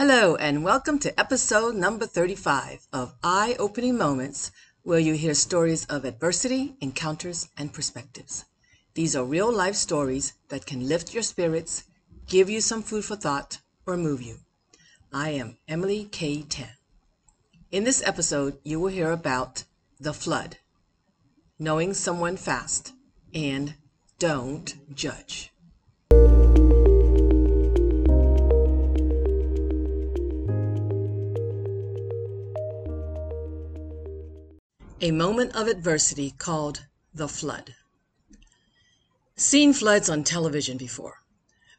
Hello, and welcome to episode number 35 of Eye-Opening Moments, where you hear stories of adversity, encounters, and perspectives. These are real-life stories that can lift your spirits, give you some food for thought, or move you. I am Emily Kay Tan. In this episode, you will hear about The Flood, Knowing Someone Fast, and Don't Judge. A moment of adversity called the flood. Seen floods on television before,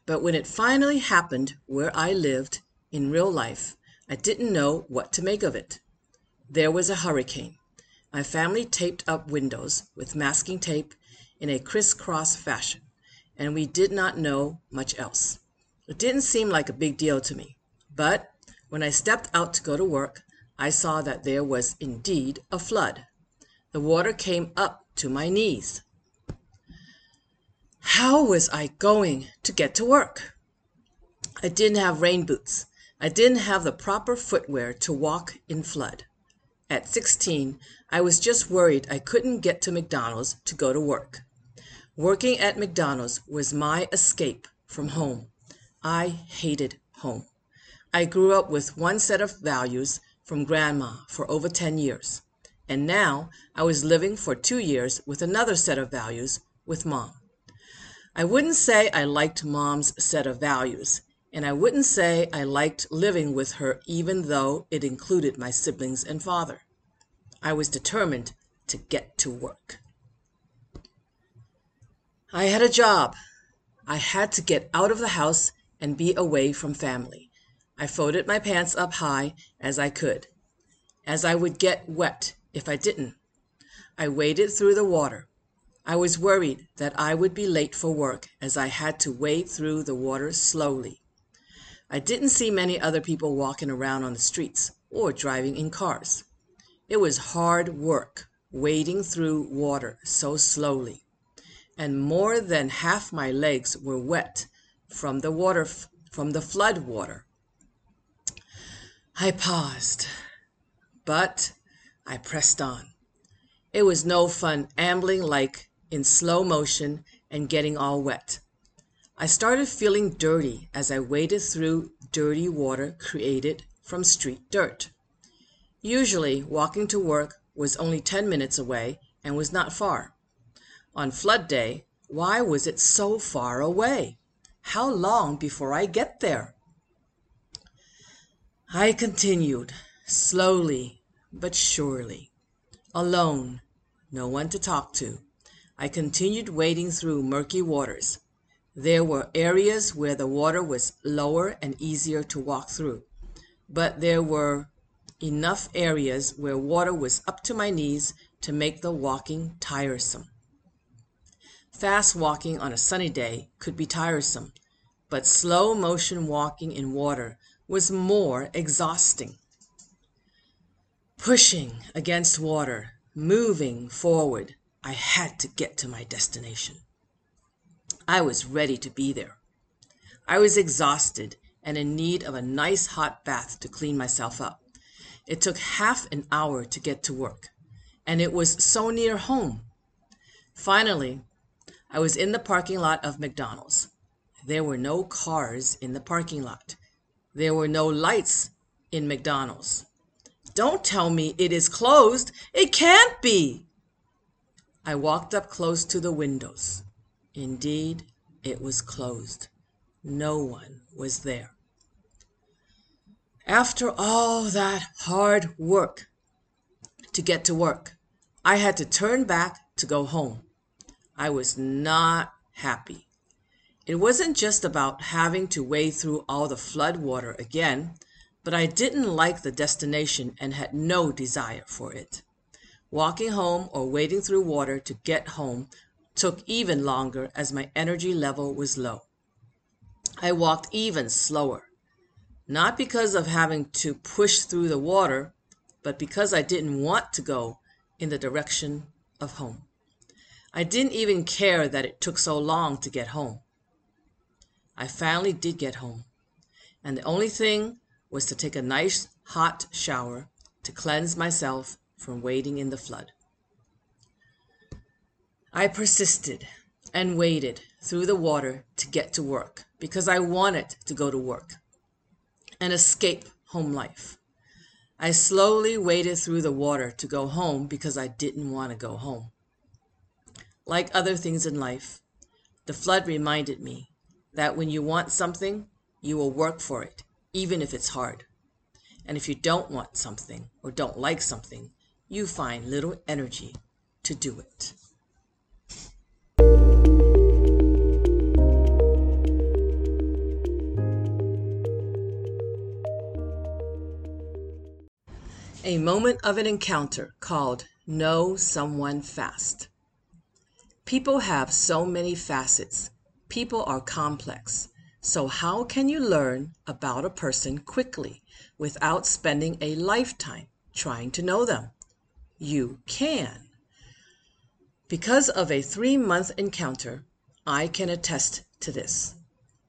but when it finally happened where I lived in real life, I didn't know what to make of it. There was a hurricane. My family taped up windows with masking tape in a crisscross fashion, and we did not know much else. It didn't seem like a big deal to me, but when I stepped out to go to work, I saw that there was indeed a flood. The water came up to my knees. How was I going to get to work? I didn't have rain boots. I didn't have the proper footwear to walk in flood. At 16, I was just worried I couldn't get to McDonald's to go to work. Working at McDonald's was my escape from home. I hated home. I grew up with one set of values from Grandma for over 10 years, and now I was living for 2 years with another set of values with Mom. I wouldn't say I liked Mom's set of values, and I wouldn't say I liked living with her even though it included my siblings and father. I was determined to get to work. I had a job. I had to get out of the house and be away from family. I folded my pants up high as I could, as I would get wet if I didn't. I waded through the water. I was worried that I would be late for work as I had to wade through the water slowly. I didn't see many other people walking around on the streets or driving in cars. It was hard work wading through water so slowly, and more than half my legs were wet from the flood water. I paused, but I pressed on. It was no fun ambling like in slow motion and getting all wet. I started feeling dirty as I waded through dirty water created from street dirt. Usually, walking to work was only 10 minutes away and was not far. On flood day, why was it so far away? How long before I get there? I continued, slowly but surely. Alone, no one to talk to, I continued wading through murky waters. There were areas where the water was lower and easier to walk through, but there were enough areas where water was up to my knees to make the walking tiresome. Fast walking on a sunny day could be tiresome, but slow motion walking in water was more exhausting. Pushing against water, moving forward, I had to get to my destination. I was ready to be there. I was exhausted and in need of a nice hot bath to clean myself up. It took half an hour to get to work, and it was so near home. Finally, I was in the parking lot of McDonald's. There were no cars in the parking lot. There were no lights in McDonald's. Don't tell me it is closed. It can't be. I walked up close to the windows. Indeed, it was closed. No one was there. After all that hard work to get to work, I had to turn back to go home. I was not happy. It wasn't just about having to wade through all the flood water again, but I didn't like the destination and had no desire for it. Walking home or wading through water to get home took even longer as my energy level was low. I walked even slower, not because of having to push through the water, but because I didn't want to go in the direction of home. I didn't even care that it took so long to get home. I finally did get home, and the only thing was to take a nice hot shower to cleanse myself from wading in the flood. I persisted and waded through the water to get to work because I wanted to go to work and escape home life. I slowly waded through the water to go home because I didn't want to go home. Like other things in life, the flood reminded me that when you want something, you will work for it, even if it's hard. And if you don't want something or don't like something, you find little energy to do it. A moment of an encounter called Know Someone Fast. People have so many facets. People are complex. So how can you learn about a person quickly without spending a lifetime trying to know them? You can. Because of a 3-month encounter, I can attest to this.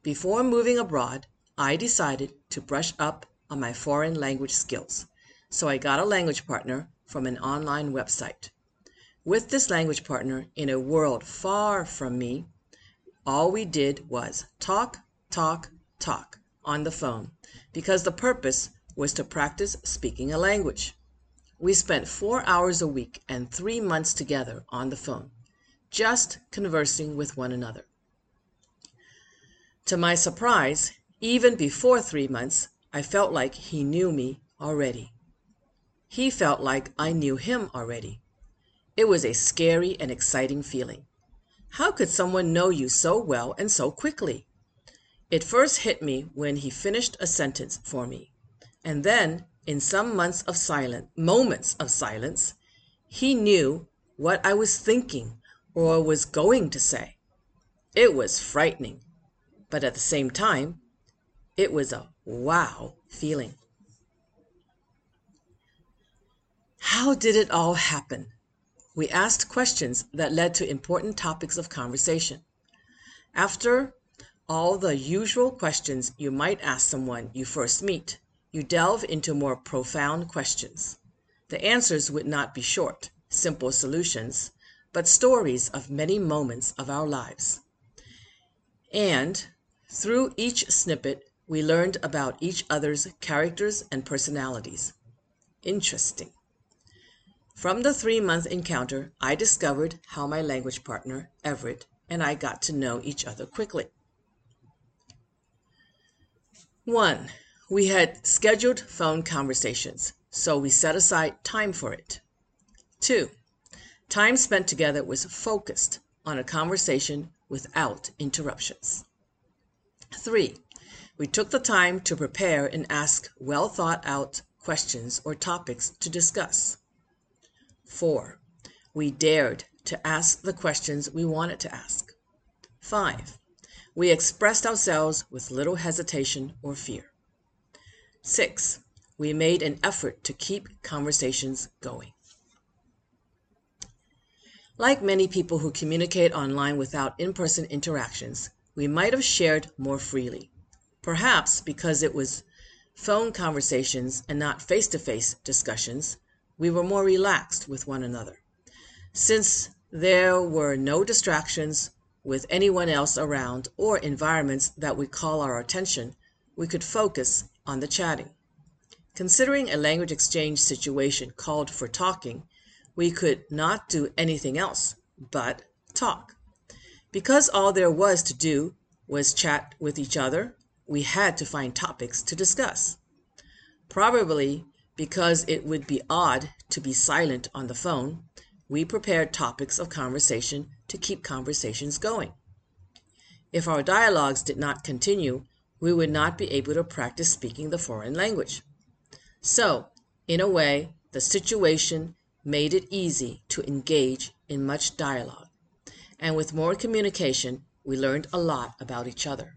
Before moving abroad, I decided to brush up on my foreign language skills. So I got a language partner from an online website. With this language partner in a world far from me, all we did was talk on the phone because the purpose was to practice speaking a language. We spent 4 hours a week and 3 months together on the phone, just conversing with one another. To my surprise, even before 3 months, I felt like he knew me already. He felt like I knew him already. It was a scary and exciting feeling. How could someone know you so well and so quickly? It first hit me when he finished a sentence for me. And then, in some moments of silence, he knew what I was thinking or was going to say. It was frightening, but at the same time, it was a wow feeling. How did it all happen? We asked questions that led to important topics of conversation. After all the usual questions you might ask someone you first meet, you delve into more profound questions. The answers would not be short, simple solutions, but stories of many moments of our lives. And through each snippet, we learned about each other's characters and personalities. Interesting. From the 3-month encounter, I discovered how my language partner, Everett, and I got to know each other quickly. 1. We had scheduled phone conversations, so we set aside time for it. 2. Time spent together was focused on a conversation without interruptions. 3. We took the time to prepare and ask well-thought-out questions or topics to discuss. 4. We dared to ask the questions we wanted to ask. 5. We expressed ourselves with little hesitation or fear. 6. We made an effort to keep conversations going. Like many people who communicate online without in-person interactions, we might have shared more freely, perhaps because it was phone conversations and not face-to-face discussions. We were more relaxed with one another, since there were no distractions with anyone else around or environments that would call our attention. We could focus on the chatting. Considering a language exchange situation called for talking, we could not do anything else but talk. Because all there was to do was chat with each other, we had to find topics to discuss. Probably because it would be odd to be silent on the phone, we prepared topics of conversation to keep conversations going. If our dialogues did not continue, we would not be able to practice speaking the foreign language. So, in a way, the situation made it easy to engage in much dialogue. And with more communication, we learned a lot about each other.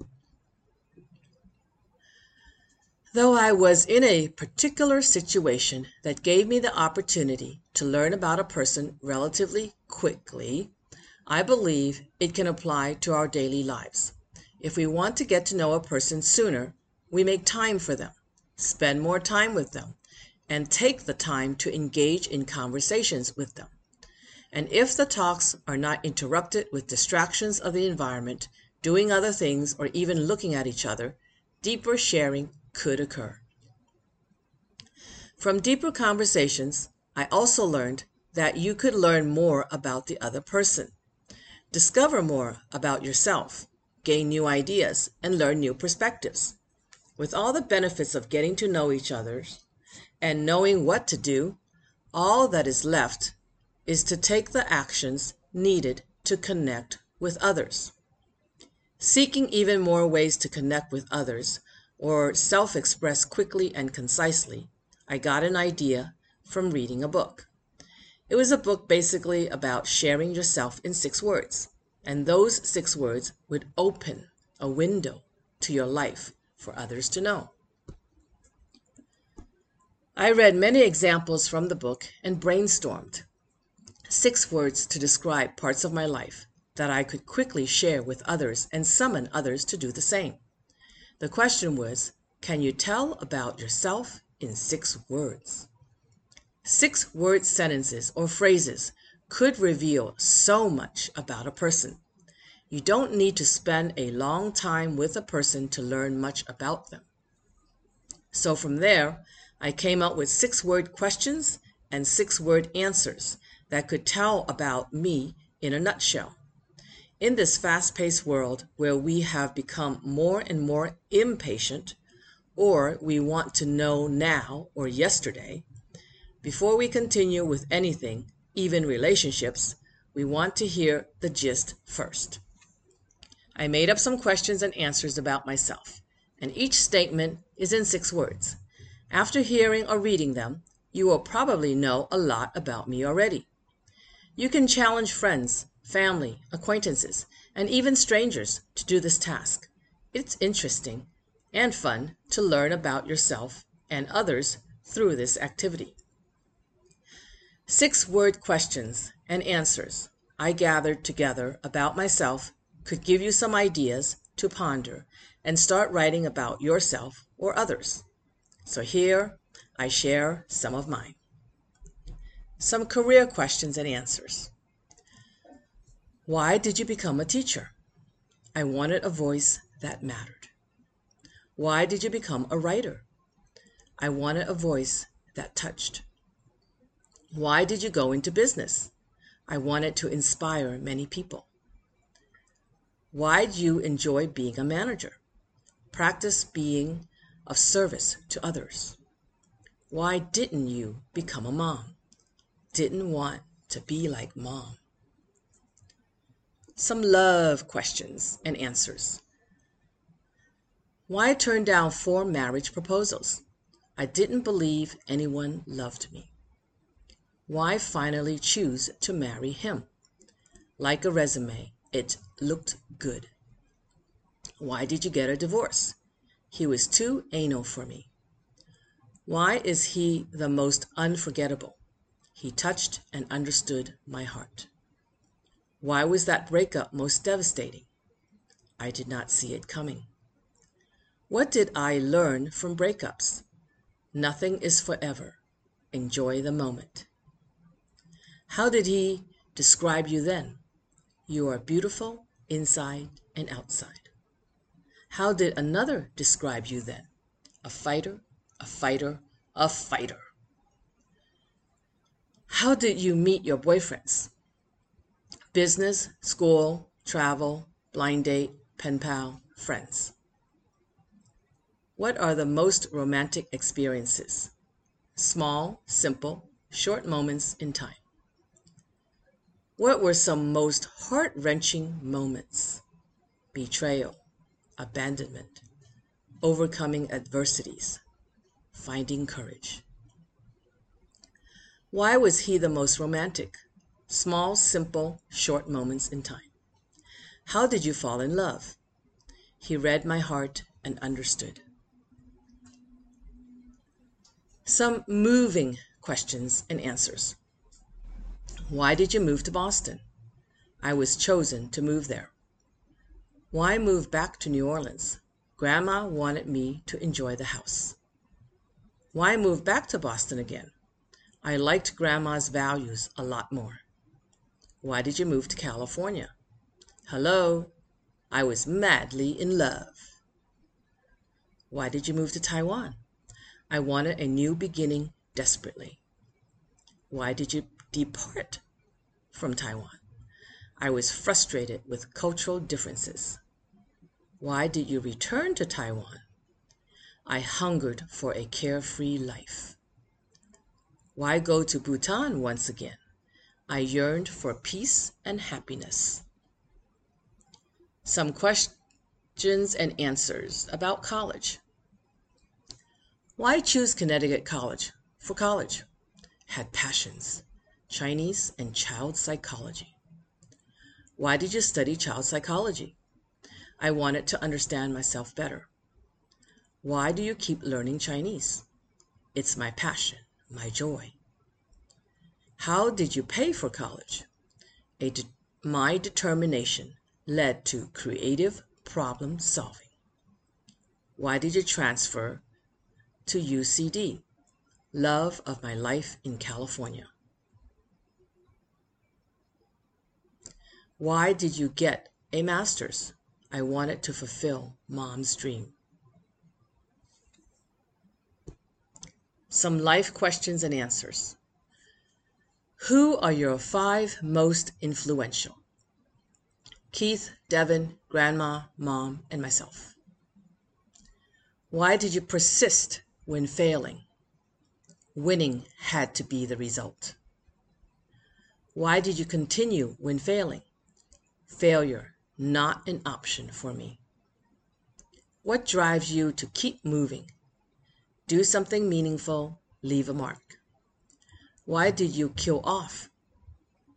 Though I was in a particular situation that gave me the opportunity to learn about a person relatively quickly, I believe it can apply to our daily lives. If we want to get to know a person sooner, we make time for them, Spend more time with them and take the time to engage in conversations with them. And if the talks are not interrupted with distractions of the environment, doing other things, or even looking at each other, deeper sharing could occur. From deeper conversations, I also learned that you could learn more about the other person, discover more about yourself, gain new ideas, and learn new perspectives. With all the benefits of getting to know each other and knowing what to do, all that is left is to take the actions needed to connect with others. Seeking even more ways to connect with others or self-express quickly and concisely, I got an idea from reading a book. It was a book basically about sharing yourself in 6 words, and those 6 words would open a window to your life for others to know. I read many examples from the book and brainstormed 6 words to describe parts of my life that I could quickly share with others and summon others to do the same. The question was, can you tell about yourself in 6 words? 6-word sentences or phrases could reveal so much about a person. You don't need to spend a long time with a person to learn much about them. So from there, I came up with 6-word questions and 6-word answers that could tell about me in a nutshell. In this fast-paced world where we have become more and more impatient, or we want to know now or yesterday. Before we continue with anything, even relationships, we want to hear the gist first. I made up some questions and answers about myself, and each statement is in 6 words. After hearing or reading them, you will probably know a lot about me already. You can challenge friends, family, acquaintances, and even strangers to do this task. It's interesting and fun to learn about yourself and others through this activity. 6-word questions and answers I gathered together about myself could give you some ideas to ponder and start writing about yourself or others. So here I share some of mine. Some career questions and answers. Why did you become a teacher? I wanted a voice that mattered. Why did you become a writer? I wanted a voice that touched. Why did you go into business? I wanted to inspire many people. Why do you enjoy being a manager? Practice being of service to others. Why didn't you become a mom? Didn't want to be like mom. Some love questions and answers. Why turn down 4 marriage proposals? I didn't believe anyone loved me. Why finally choose to marry him? Like a resume, it looked good. Why did you get a divorce? He was too anal for me. Why is he the most unforgettable? He touched and understood my heart. Why was that breakup most devastating? I did not see it coming. What did I learn from breakups? Nothing is forever. Enjoy the moment. How did he describe you then? You are beautiful inside and outside. How did another describe you then? A fighter, a fighter, a fighter. How did you meet your boyfriends? Business, school, travel, blind date, pen pal, friends. What are the most romantic experiences? Small, simple, short moments in time. What were some most heart-wrenching moments? Betrayal, abandonment, overcoming adversities, finding courage. Why was he the most romantic? Small, simple, short moments in time. How did you fall in love? He read my heart and understood. Some moving questions and answers. Why did you move to Boston? I was chosen to move there. Why move back to New Orleans? Grandma wanted me to enjoy the house. Why move back to Boston again? I liked Grandma's values a lot more. Why did you move to California? Hello, I was madly in love. Why did you move to Taiwan? I wanted a new beginning desperately. Why did you depart from Taiwan? I was frustrated with cultural differences. Why did you return to Taiwan? I hungered for a carefree life. Why go to Bhutan once again? I yearned for peace and happiness. Some questions and answers about college. Why choose Connecticut College for college? Had passions, Chinese and child psychology. Why did you study child psychology? I wanted to understand myself better. Why do you keep learning Chinese? It's my passion, my joy. How did you pay for college? My determination led to creative problem solving. Why did you transfer to UCD? Love of my life in California. Why did you get a master's? I wanted to fulfill Mom's dream. Some life questions and answers. Who are your 5 most influential? Keith, Devin, Grandma, Mom, and myself. Why did you persist when failing? Winning had to be the result. Why did you continue when failing? Failure, not an option for me. What drives you to keep moving? Do something meaningful, leave a mark. Why did you kill off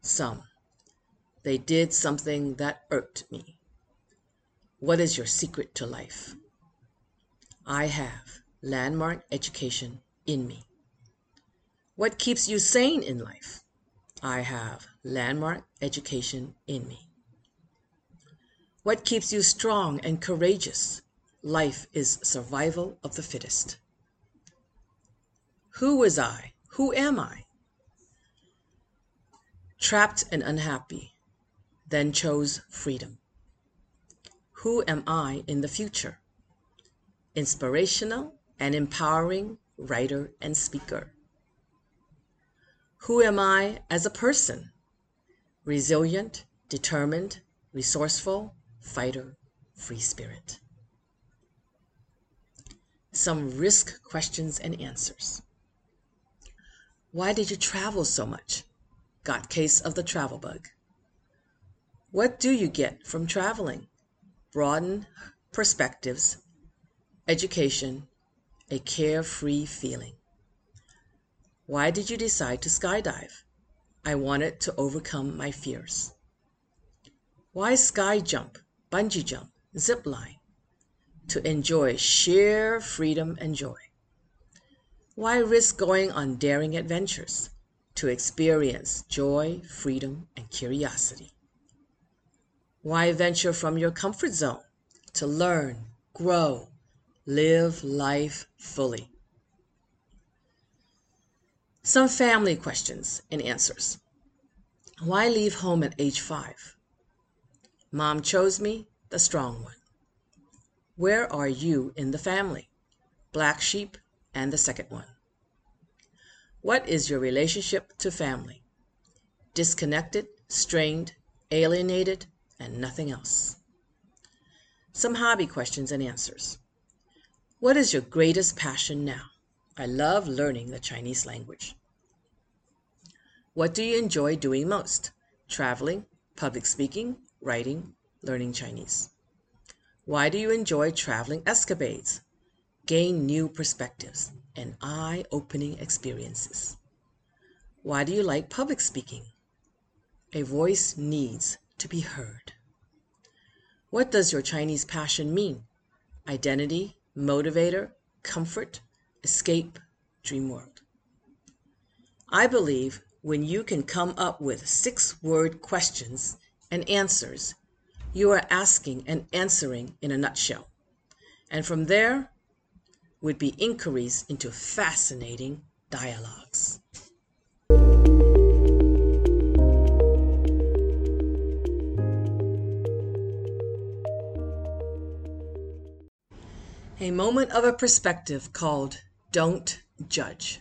some? They did something that irked me. What is your secret to life? I have landmark education in me. What keeps you sane in life? I have landmark education in me. What keeps you strong and courageous? Life is survival of the fittest. Who was I? Who am I? Trapped and unhappy, then chose freedom. Who am I in the future? Inspirational and empowering writer and speaker. Who am I as a person? Resilient, determined, resourceful, fighter, free spirit. Some risk questions and answers. Why did you travel so much? Got case of the travel bug. What do you get from traveling? Broaden perspectives, education, a carefree feeling. Why did you decide to skydive? I wanted to overcome my fears. Why sky jump, bungee jump, zip line? To enjoy sheer freedom and joy. Why risk going on daring adventures? To experience joy, freedom, and curiosity. Why venture from your comfort zone? To learn, grow, live life fully. Some family questions and answers. Why leave home at age 5? Mom chose me, the strong one. Where are you in the family? Black sheep and the second one. What is your relationship to family? Disconnected, strained, alienated, and nothing else. Some hobby questions and answers. What is your greatest passion now? I love learning the Chinese language. What do you enjoy doing most? Traveling, public speaking, writing, learning Chinese. Why do you enjoy traveling escapades? Gain new perspectives and eye-opening experiences. Why do you like public speaking? A voice needs to be heard. What does your Chinese passion mean? Identity, motivator, comfort, escape, dream world. I believe when you can come up with 6-word questions and answers, you are asking and answering in a nutshell. And from there, would be inquiries into fascinating dialogues. A moment of a perspective called Don't Judge.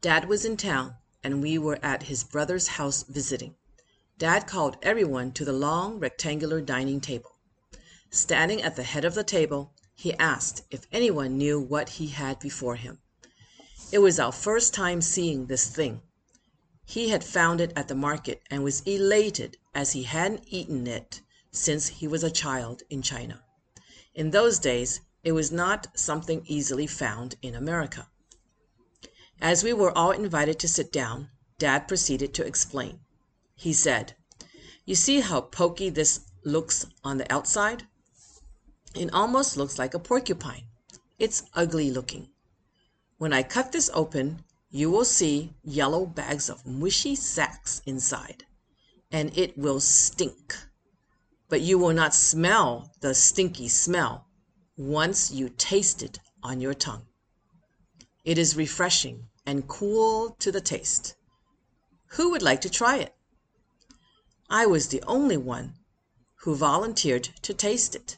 Dad was in town, and we were at his brother's house visiting. Dad called everyone to the long rectangular dining table. Standing at the head of the table, he asked if anyone knew what he had before him. It was our first time seeing this thing. He had found it at the market and was elated as he hadn't eaten it since he was a child in China. In those days, it was not something easily found in America. As we were all invited to sit down, Dad proceeded to explain. He said, "You see how pokey this looks on the outside? It almost looks like a porcupine. It's ugly looking. When I cut this open, you will see yellow bags of mushy sacks inside, and it will stink. But you will not smell the stinky smell once you taste it on your tongue. It is refreshing and cool to the taste. Who would like to try it?" I was the only one who volunteered to taste it.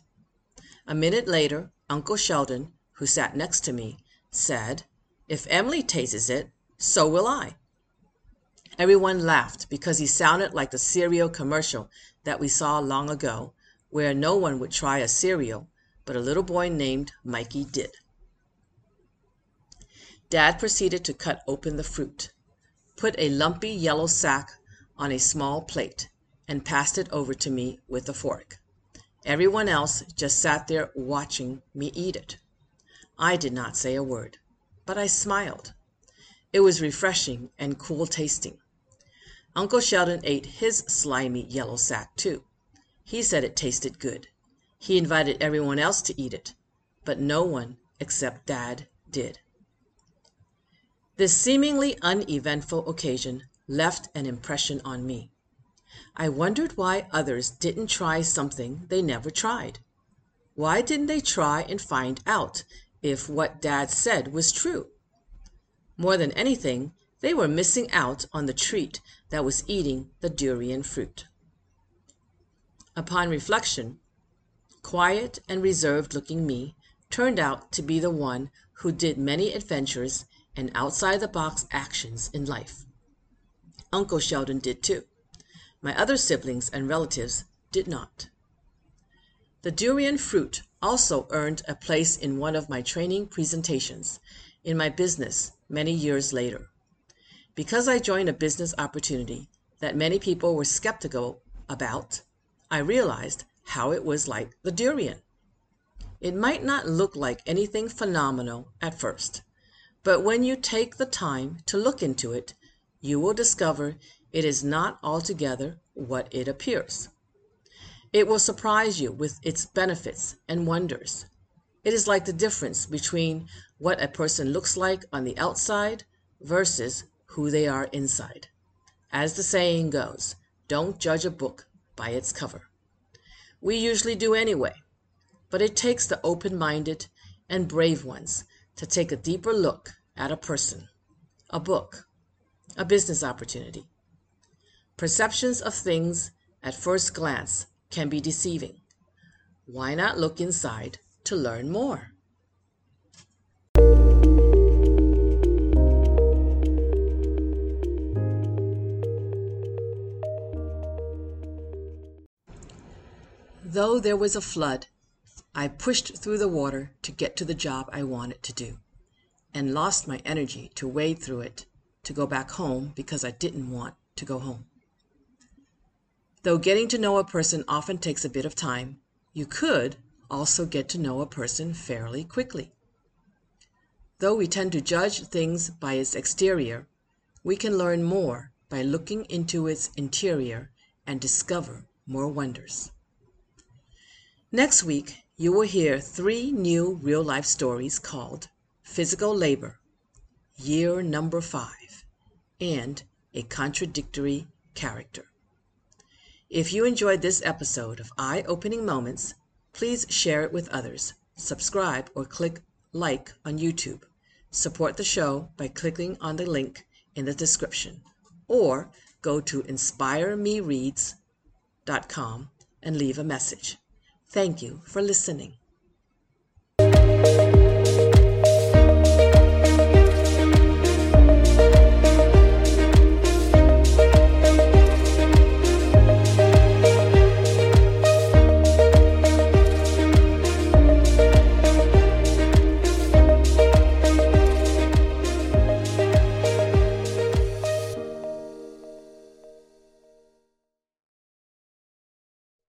A minute later, Uncle Sheldon, who sat next to me, said, "If Emily tastes it, so will I." Everyone laughed because he sounded like the cereal commercial that we saw long ago, where no one would try a cereal, but a little boy named Mikey did. Dad proceeded to cut open the fruit, put a lumpy yellow sack on a small plate, and passed it over to me with a fork. Everyone else just sat there watching me eat it. I did not say a word, but I smiled. It was refreshing and cool tasting. Uncle Sheldon ate his slimy yellow sack too. He said it tasted good. He invited everyone else to eat it, but no one except Dad did. This seemingly uneventful occasion left an impression on me. I wondered why others didn't try something they never tried. Why didn't they try and find out if what Dad said was true? More than anything, they were missing out on the treat that was eating the durian fruit. Upon reflection, quiet and reserved-looking me turned out to be the one who did many adventures and outside-the-box actions in life. Uncle Sheldon did too. My other siblings and relatives did not. The durian fruit also earned a place in one of my training presentations in my business many years later. Because I joined a business opportunity that many people were skeptical about, I realized how it was like the durian. It might not look like anything phenomenal at first, but when you take the time to look into it, you will discover it is not altogether what it appears. It will surprise you with its benefits and wonders. It is like the difference between what a person looks like on the outside versus who they are inside. As the saying goes, don't judge a book by its cover. We usually do anyway, but it takes the open-minded and brave ones to take a deeper look at a person, a book, a business opportunity. Perceptions of things at first glance can be deceiving. Why not look inside to learn more? Though there was a flood, I pushed through the water to get to the job I wanted to do, and lost my energy to wade through it to go back home because I didn't want to go home. Though getting to know a person often takes a bit of time, you could also get to know a person fairly quickly. Though we tend to judge things by its exterior, we can learn more by looking into its interior and discover more wonders. Next week, you will hear 3 new real-life stories called Physical Labor, Year Number 5, and A Contradictory Character. If you enjoyed this episode of Eye-Opening Moments, please share it with others subscribe, or click like on YouTube. Support the show by clicking on the link in the description, or go to inspiremereads.com and leave a message. Thank you for listening.